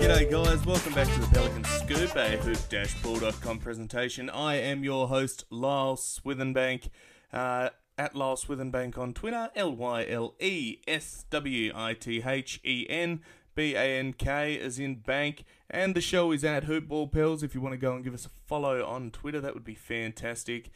G'day guys, welcome back to the Pelicans Scoop, a hoop-ball.com presentation. I am your host, Lyle Swithenbank, at Lyle Swithenbank on Twitter, LYLESWITHENBANK as in bank, and the show is at Hoop Ball Pals. If you want to go and give us a follow on Twitter, that would be fantastic,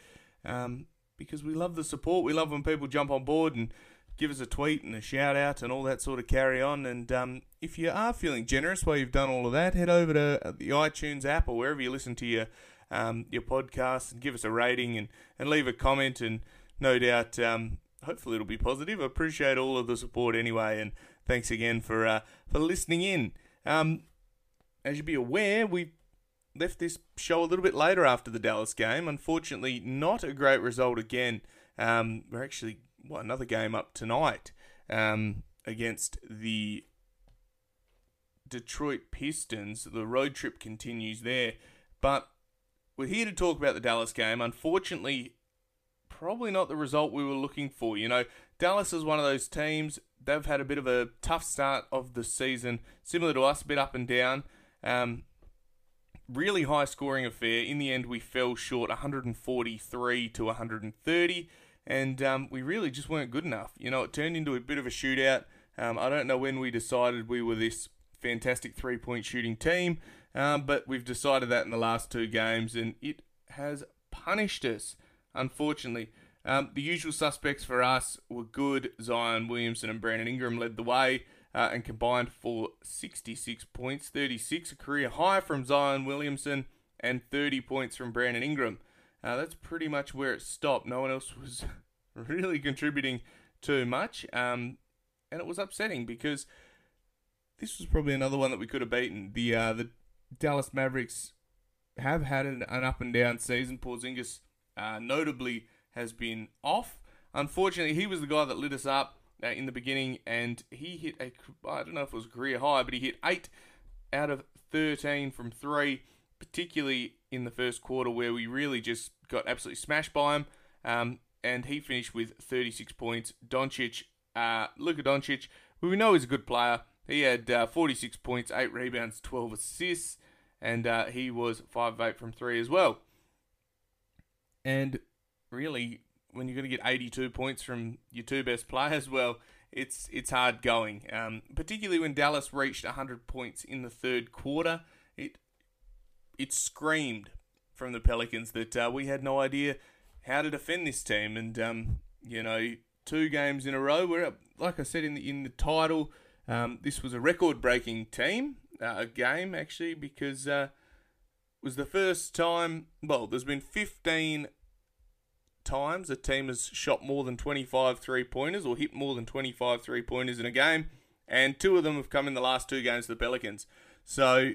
because we love the support. We love when people jump on board and give us a tweet and a shout-out and all that sort of carry-on. And if you are feeling generous while you've done all of that, head over to the iTunes app or wherever you listen to your podcast and give us a rating and leave a comment. And no doubt, hopefully it'll be positive. I appreciate all of the support anyway. And thanks again for listening in. As you'll be aware, we left this show a little bit later after the Dallas game. Unfortunately, not a great result again. We're actually... another game up tonight against the Detroit Pistons. The road trip continues there. But we're here to talk about the Dallas game. Unfortunately, probably not the result we were looking for. You know, Dallas is one of those teams. They've had a bit of a tough start of the season, similar to us, a bit up and down. Really high-scoring affair. In the end, we fell short 143 to 130. And we really just weren't good enough. You know, it turned into a bit of a shootout. I don't know when we decided we were this fantastic three-point shooting team, but we've decided that in the last two games, and it has punished us, unfortunately. The usual suspects for us were good. Zion Williamson and Brandon Ingram led the way and combined for 66 points, 36, a career high from Zion Williamson, and 30 points from Brandon Ingram. That's pretty much where it stopped. No one else was really contributing too much. And it was upsetting because this was probably another one that we could have beaten. The Dallas Mavericks have had an up-and-down season. Porzingis notably has been off. Unfortunately, he was the guy that lit us up in the beginning. And he hit I don't know if it was a career high, but he hit 8 out of 13 from 3, particularly in the first quarter where we really just got absolutely smashed by him, and he finished with 36 points. Doncic, Luka Doncic, who we know is a good player, he had 46 points, 8 rebounds, 12 assists, and he was 5 of 8 from 3 as well. And really, when you're going to get 82 points from your two best players, well, it's hard going, particularly when Dallas reached 100 points in the third quarter. It screamed from the Pelicans that we had no idea how to defend this team. And, you know, two games in a row, we're up, like I said, in the title. This was a record-breaking team, game, actually, because it was the first time, there's been 15 times a team has shot more than 25 three-pointers or hit more than 25 three-pointers in a game, and two of them have come in the last two games to the Pelicans. So,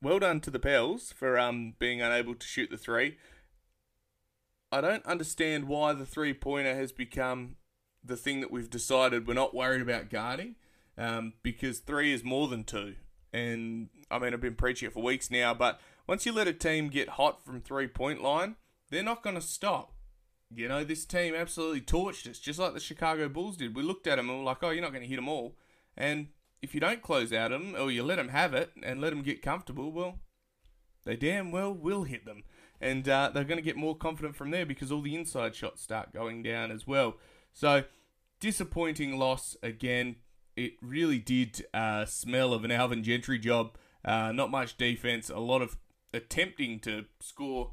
well done to the Pels for being unable to shoot the three. I don't understand why the three-pointer has become the thing that we've decided we're not worried about guarding, because three is more than two. And, I mean, I've been preaching it for weeks now, but once you let a team get hot from three-point line, they're not going to stop. You know, this team absolutely torched us, just like the Chicago Bulls did. We looked at them and we were like, oh, you're not going to hit them all. And if you don't close out them, or you let them have it and let them get comfortable, well, they damn well will hit them. And they're going to get more confident from there because all the inside shots start going down as well. So, disappointing loss again. It really did smell of an Alvin Gentry job. Not much defense, a lot of attempting to score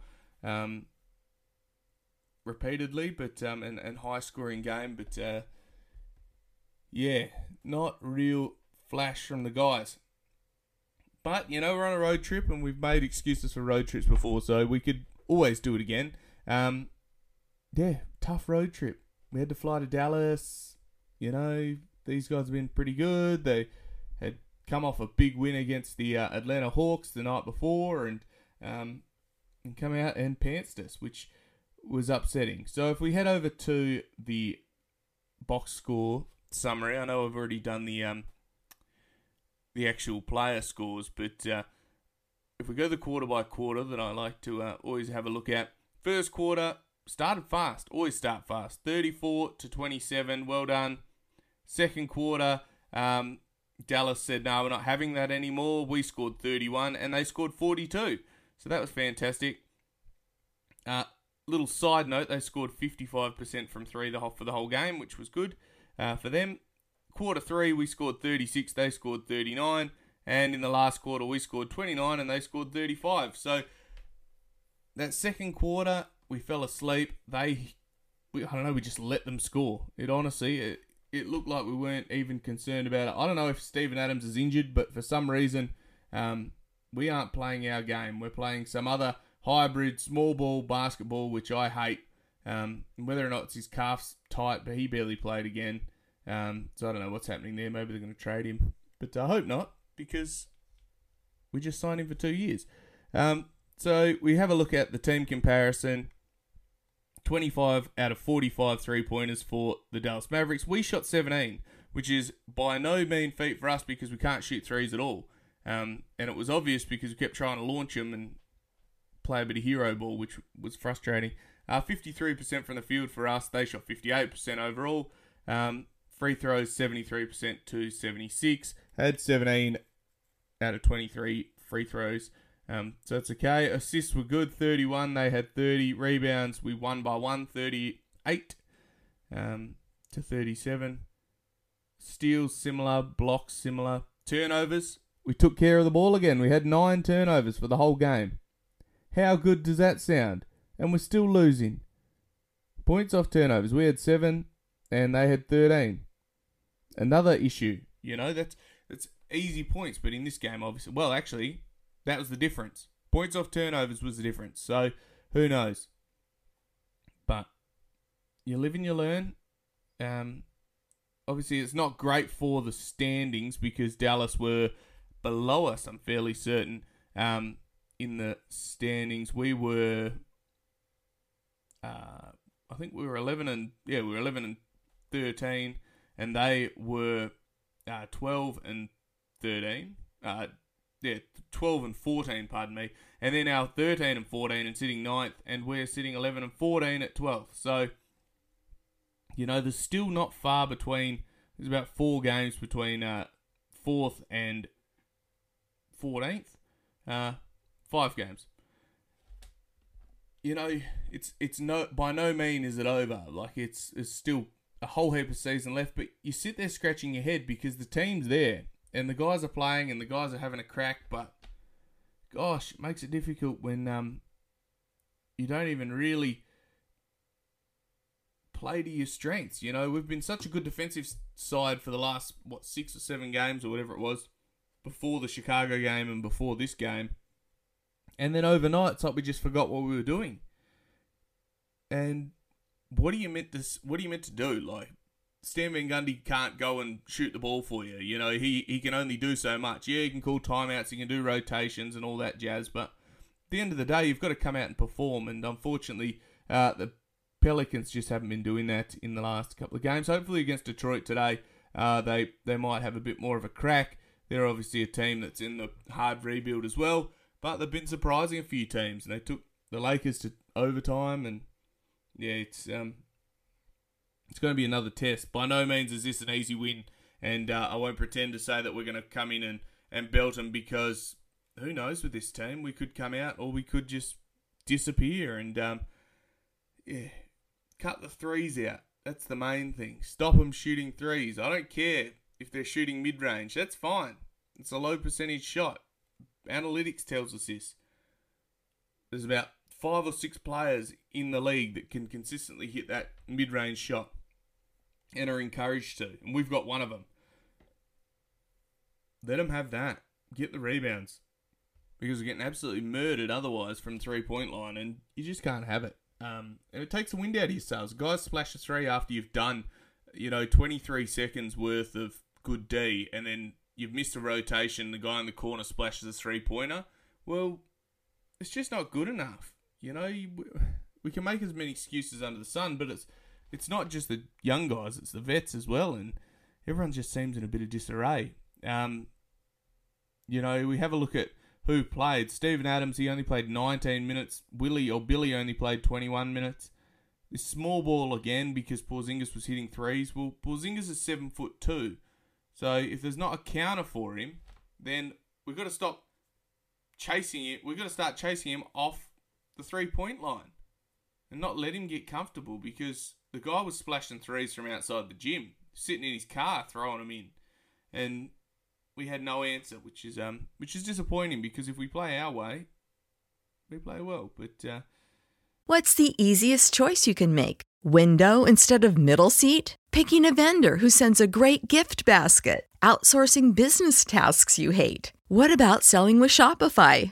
repeatedly, but and high-scoring game. But, yeah, not real flash from the guys. But, you know, we're on a road trip, and we've made excuses for road trips before, so we could always do it again. Yeah, tough road trip. We had to fly to Dallas. You know, these guys have been pretty good. They had come off a big win against the Atlanta Hawks the night before and come out and pantsed us, which was upsetting. So if we head over to the box score summary, I know I've already done the actual player scores, but if we go the quarter by quarter that I like to always have a look at, first quarter started fast, always start fast, 34-27, well done. Second quarter, Dallas said, no, we're not having that anymore. We scored 31 and they scored 42, so that was fantastic. Little side note, they scored 55% from three for the whole game, which was good for them. Quarter three, we scored 36, they scored 39. And in the last quarter, we scored 29 and they scored 35. So, that second quarter, we fell asleep. We just let them score. It looked like we weren't even concerned about it. I don't know if Steven Adams is injured, but for some reason, we aren't playing our game. We're playing some other hybrid small ball basketball, which I hate. Whether or not it's his calf's tight, but he barely played again. So I don't know what's happening there. Maybe they're going to trade him, but I hope not, because we just signed him for 2 years. So we have a look at the team comparison. 25 out of 45 three-pointers for the Dallas Mavericks. We shot 17, which is by no mean feat for us because we can't shoot threes at all. And it was obvious because we kept trying to launch them and play a bit of hero ball, which was frustrating. 53% from the field for us. They shot 58% overall. Free throws, 73% to 76. Had 17 out of 23 free throws. So it's okay. Assists were good, 31. They had 30. Rebounds, we won by one, 38 to 37. Steals, similar. Blocks, similar. Turnovers, we took care of the ball again. We had 9 turnovers for the whole game. How good does that sound? And we're still losing. Points off turnovers, we had 7 and they had 13. Another issue. You know, that's easy points, but in this game, obviously, well, actually, that was the difference. Points off turnovers was the difference. So, who knows? But, you live and you learn. Obviously, it's not great for the standings because Dallas were below us, I'm fairly certain. In the standings, we were, I think we were 11 and 13, and they were 12 and 13. 12 and 14, pardon me, and then our 13 and 14 and sitting 9th, and we're sitting 11 and 14 at 12th, so, you know, there's still not far between, there's about 4 games between 4th and 14th, 5 games. You know, it's no, by no mean is it over, like, it's still a whole heap of season left, but you sit there scratching your head because the team's there, and the guys are playing, and the guys are having a crack, but, gosh, it makes it difficult when you don't even really play to your strengths. You know, we've been such a good defensive side for the last, 6 or 7 games, or whatever it was, before the Chicago game and before this game. And then overnight, it's like we just forgot what we were doing. And what are you meant to do? Like, Stan Van Gundy can't go and shoot the ball for you. You know, he can only do so much. Yeah, he can call timeouts, he can do rotations and all that jazz, but at the end of the day, you've got to come out and perform, and unfortunately, the Pelicans just haven't been doing that in the last couple of games. Hopefully against Detroit today, they might have a bit more of a crack. They're obviously a team that's in the hard rebuild as well, but they've been surprising a few teams, and they took the Lakers to overtime, and yeah, it's going to be another test. By no means is this an easy win, and I won't pretend to say that we're going to come in and belt them, because who knows with this team? We could come out or we could just disappear, and cut the threes out. That's the main thing. Stop them shooting threes. I don't care if they're shooting mid-range. That's fine. It's a low percentage shot. Analytics tells us this. There's about 5 or 6 players in the league that can consistently hit that mid-range shot and are encouraged to, and we've got one of them. Let them have that. Get the rebounds, because we're getting absolutely murdered otherwise from three-point line, and you just can't have it. And it takes the wind out of your sails. Guys splash a three after you've done, 23 seconds worth of good D, and then you've missed a rotation, the guy in the corner splashes a three-pointer. Well, it's just not good enough. We can make as many excuses under the sun, but it's not just the young guys, it's the vets as well, and everyone just seems in a bit of disarray. We have a look at who played. Steven Adams, he only played 19 minutes. Willie or Billy only played 21 minutes. This small ball again, because Porzingis was hitting threes. Well, Porzingis is 7'2", so if there's not a counter for him, then we've got to stop chasing it. We've got to start chasing him off the three-point line and not let him get comfortable, because the guy was splashing threes from outside the gym, sitting in his car throwing them in, and we had no answer, which is disappointing, because if we play our way, we play well. But what's the easiest choice you can make? Window instead of middle seat? Picking a vendor who sends a great gift basket? Outsourcing business tasks you hate? What about selling with Shopify?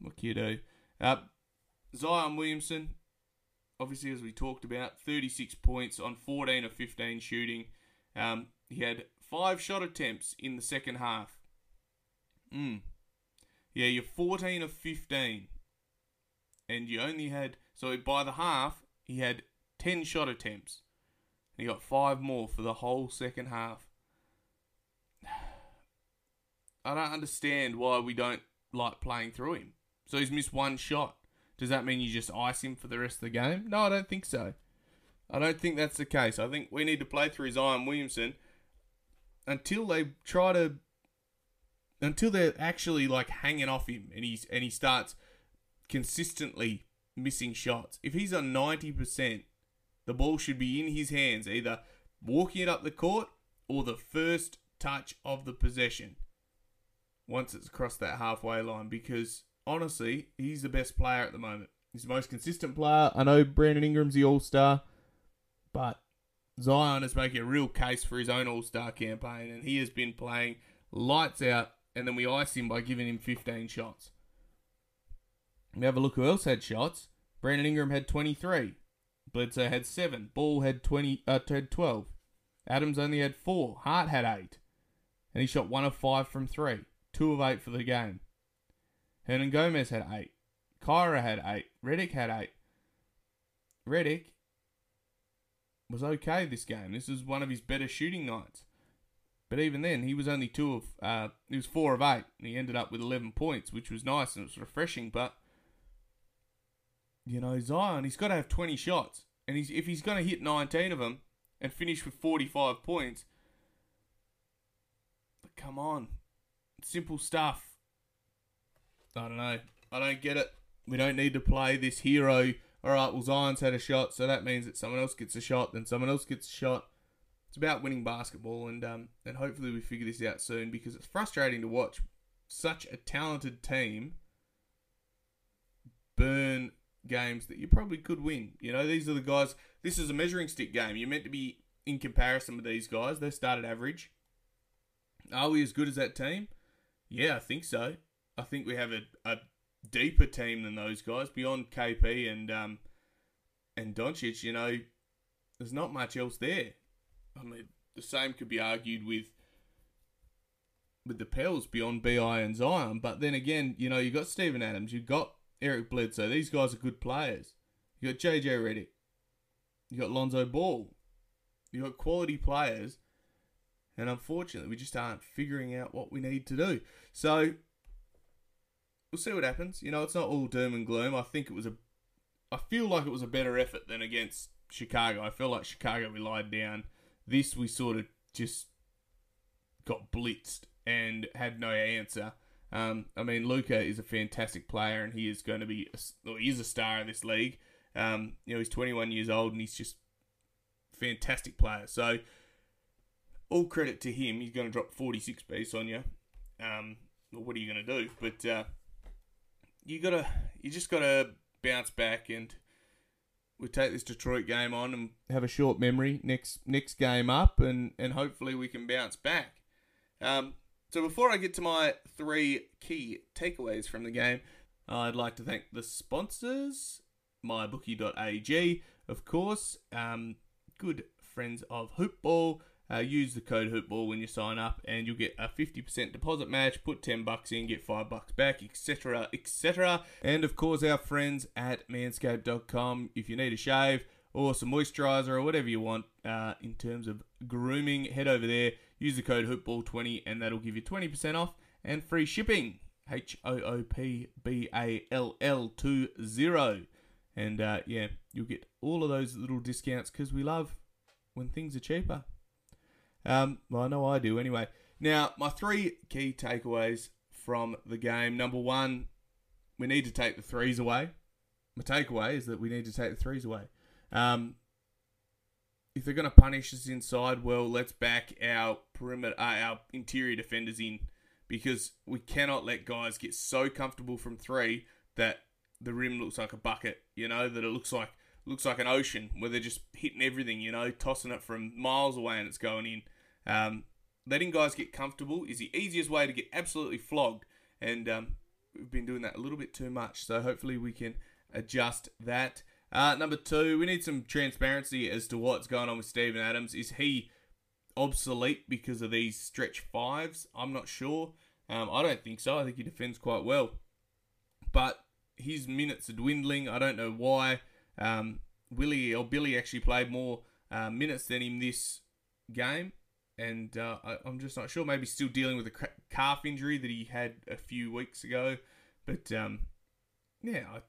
What can you do? Zion Williamson, obviously, as we talked about, 36 points on 14 of 15 shooting. He had 5 shot attempts in the second half. Yeah, you're 14 of 15. And you only had... So by the half, he had 10 shot attempts. And he got 5 more for the whole second half. I don't understand why we don't like playing through him. So he's missed 1 shot. Does that mean you just ice him for the rest of the game? No, I don't think so. I don't think that's the case. I think we need to play through Zion Williamson until they're actually like hanging off him and he starts consistently missing shots. If he's on 90%, the ball should be in his hands, either walking it up the court or the first touch of the possession once it's crossed that halfway line, because honestly, he's the best player at the moment. He's the most consistent player. I know Brandon Ingram's the all-star, but Zion is making a real case for his own all-star campaign, and he has been playing lights out, and then we ice him by giving him 15 shots. We have a look who else had shots. Brandon Ingram had 23. Bledsoe had 7. Ball had 12. Adams only had 4. Hart had 8. And he shot 1 of 5 from 3. 2 of 8 for the game. Hernangómez had 8. Kyra had 8. Redick had 8. Redick was okay this game. This is one of his better shooting nights. But even then, he was only 4 of 8. And he ended up with 11 points, which was nice and it was refreshing. But, you know, Zion, he's got to have 20 shots. And if he's going to hit 19 of them and finish with 45 points, but come on. Simple stuff. I don't know. I don't get it. We don't need to play this hero. All right, well, Zion's had a shot, so that means that someone else gets a shot, then someone else gets a shot. It's about winning basketball, and hopefully we figure this out soon, because it's frustrating to watch such a talented team burn games that you probably could win. You know, these are the guys. This is a measuring stick game. You're meant to be in comparison with these guys. They started average. Are we as good as that team? Yeah, I think so. I think we have a deeper team than those guys beyond KP and Doncic. You know, there's not much else there. I mean, the same could be argued with the Pels beyond BI and Zion. But then again, you know, you got Steven Adams, you got Eric Bledsoe. These guys are good players. You got JJ Redick, you got Lonzo Ball, you got quality players. And unfortunately, we just aren't figuring out what we need to do. So, we'll see what happens. You know, it's not all doom and gloom. I feel like it was a better effort than against Chicago. I feel like Chicago, we lied down. This, we sort of just got blitzed and had no answer. I mean, Luka is a fantastic player, and he is going to be... he is a star in this league. You know, he's 21 years old, and he's just a fantastic player. So... all credit to him. He's going to drop 46 piece on you. Well, what are you going to do? But you just got to bounce back, and we'll take this Detroit game on and have a short memory next game up, and hopefully we can bounce back. So before I get to my 3 key takeaways from the game, I'd like to thank the sponsors, mybookie.ag, of course, good friends of Hoop Ball. Use the code HoopBall when you sign up, and you'll get a 50% deposit match. Put $10 in, get $5 back, etc., etc. And of course, our friends at manscaped.com. If you need a shave or some moisturizer or whatever you want in terms of grooming, head over there. Use the code HoopBall20, and that'll give you 20% off and free shipping. HOOPBALL20, and yeah, you'll get all of those little discounts because we love when things are cheaper. Well, I know I do anyway. Now, my 3 key takeaways from the game. Number 1, we need to take the threes away. My takeaway is that we need to take the threes away. If they're going to punish us inside, well, let's back our perimeter, our interior defenders in, because we cannot let guys get so comfortable from 3 that the rim looks like a bucket, you know, that it looks like an ocean where they're just hitting everything, you know, tossing it from miles away and it's going in. Letting guys get comfortable is the easiest way to get absolutely flogged, and we've been doing that a little bit too much, so hopefully we can adjust that. Number 2, we need some transparency as to what's going on with Steven Adams. Is he obsolete because of these stretch 5s? I'm not sure. I don't think so. I think he defends quite well. But his minutes are dwindling. I don't know why. Billy actually played more minutes than him this game, and I'm just not sure. Maybe still dealing with a calf injury that he had a few weeks ago, but yeah, I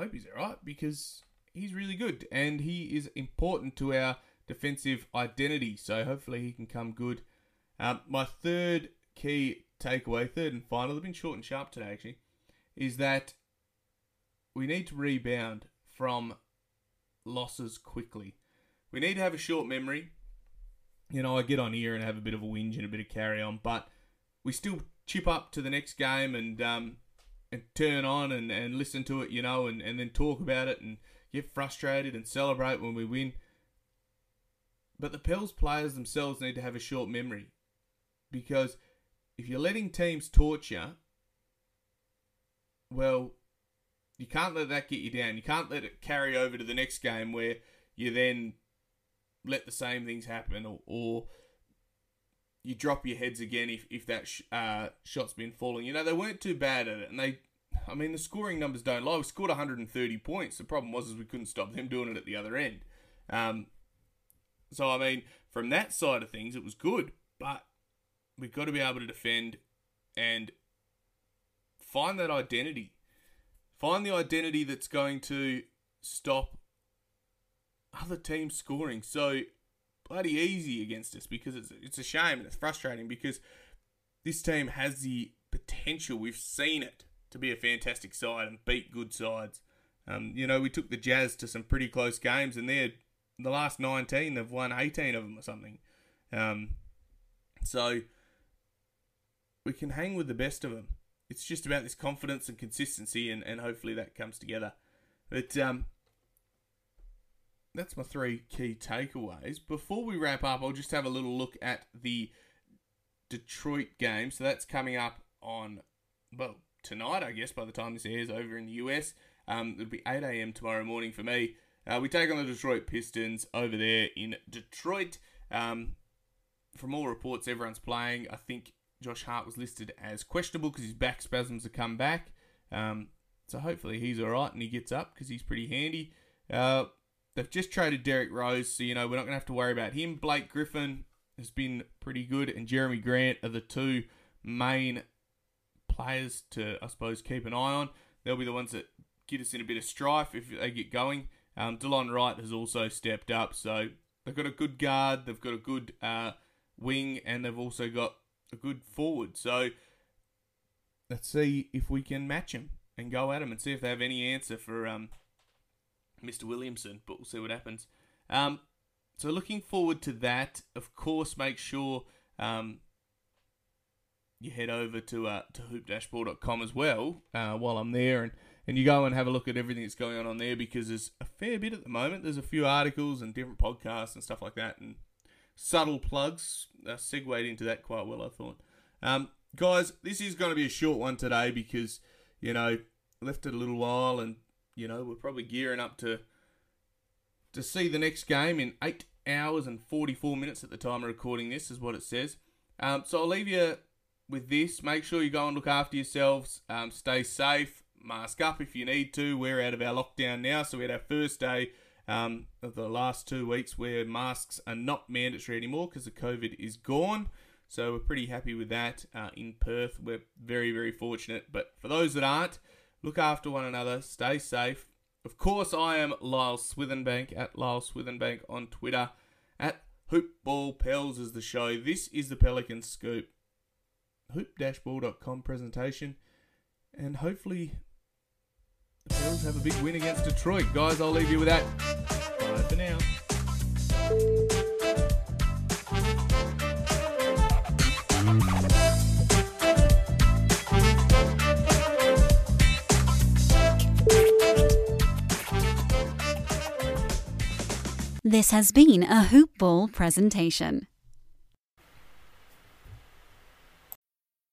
hope he's alright, because he's really good and he is important to our defensive identity, so hopefully he can come good. My 3rd key takeaway, 3rd and final, they've been short and sharp today actually, is that we need to rebound from losses quickly. We need to have a short memory. You know, I get on here and have a bit of a whinge and a bit of carry on, but we still chip up to the next game and turn on and listen to it, you know, and then talk about it and get frustrated and celebrate when we win. But the Pels players themselves need to have a short memory, because if you're letting teams torture, well, you can't let that get you down. You can't let it carry over to the next game where you then let the same things happen, or you drop your heads again if that shot's been falling. You know, they weren't too bad at it, and the scoring numbers don't lie. We scored 130 points. The problem was we couldn't stop them doing it at the other end. So, I mean, from that side of things, it was good, but we've got to be able to defend and find that identity. Find the identity that's going to stop other teams scoring so bloody easy against us, because it's a shame and it's frustrating, because this team has the potential. We've seen it to be a fantastic side and beat good sides. We took the Jazz to some pretty close games, and they're the last 19, they've won 18 of them or something. So we can hang with the best of them. It's just about this confidence and consistency, and hopefully that comes together. But that's my three key takeaways. Before we wrap up, I'll just have a little look at the Detroit game. So that's coming up on, tonight, I guess, by the time this airs over in the US. It'll be 8 a.m. tomorrow morning for me. We take on the Detroit Pistons over there in Detroit. From all reports, everyone's playing. I think Josh Hart was listed as questionable because his back spasms have come back. So hopefully he's all right and he gets up, because he's pretty handy. They've just traded Derek Rose, so, we're not going to have to worry about him. Blake Griffin has been pretty good, and Jeremy Grant are the two main players to, I suppose, keep an eye on. They'll be the ones that get us in a bit of strife if they get going. DeLon Wright has also stepped up, so they've got a good guard, they've got a good wing, and they've also got a good forward. So let's see if we can match them and go at them and see if they have any answer for Mr. Williamson, but we'll see what happens. So looking forward to that. Of course, make sure you head over to hoop-ball.com as well while I'm there, and you go and have a look at everything that's going on there, because there's a fair bit at the moment. There's a few articles and different podcasts and stuff like that, and subtle plugs. I segued into that quite well, I thought. Guys, this is going to be a short one today because, left it a little while, and we're probably gearing up to see the next game in 8 hours and 44 minutes at the time of recording this, is what it says. So I'll leave you with this. Make sure you go and look after yourselves. Stay safe. Mask up if you need to. We're out of our lockdown now, so we had our first day of the last 2 weeks where masks are not mandatory anymore because the COVID is gone. So we're pretty happy with that in Perth. We're very, very fortunate. But for those that aren't, look after one another. Stay safe. Of course, I am Lyle Swithenbank, at Lyle Swithenbank on Twitter. At Hoopball Pels is the show. This is the Pelican Scoop. Hoop-ball.com presentation. And hopefully the Pels have a big win against Detroit. Guys, I'll leave you with that. Bye for now. This has been a Hoop Ball presentation.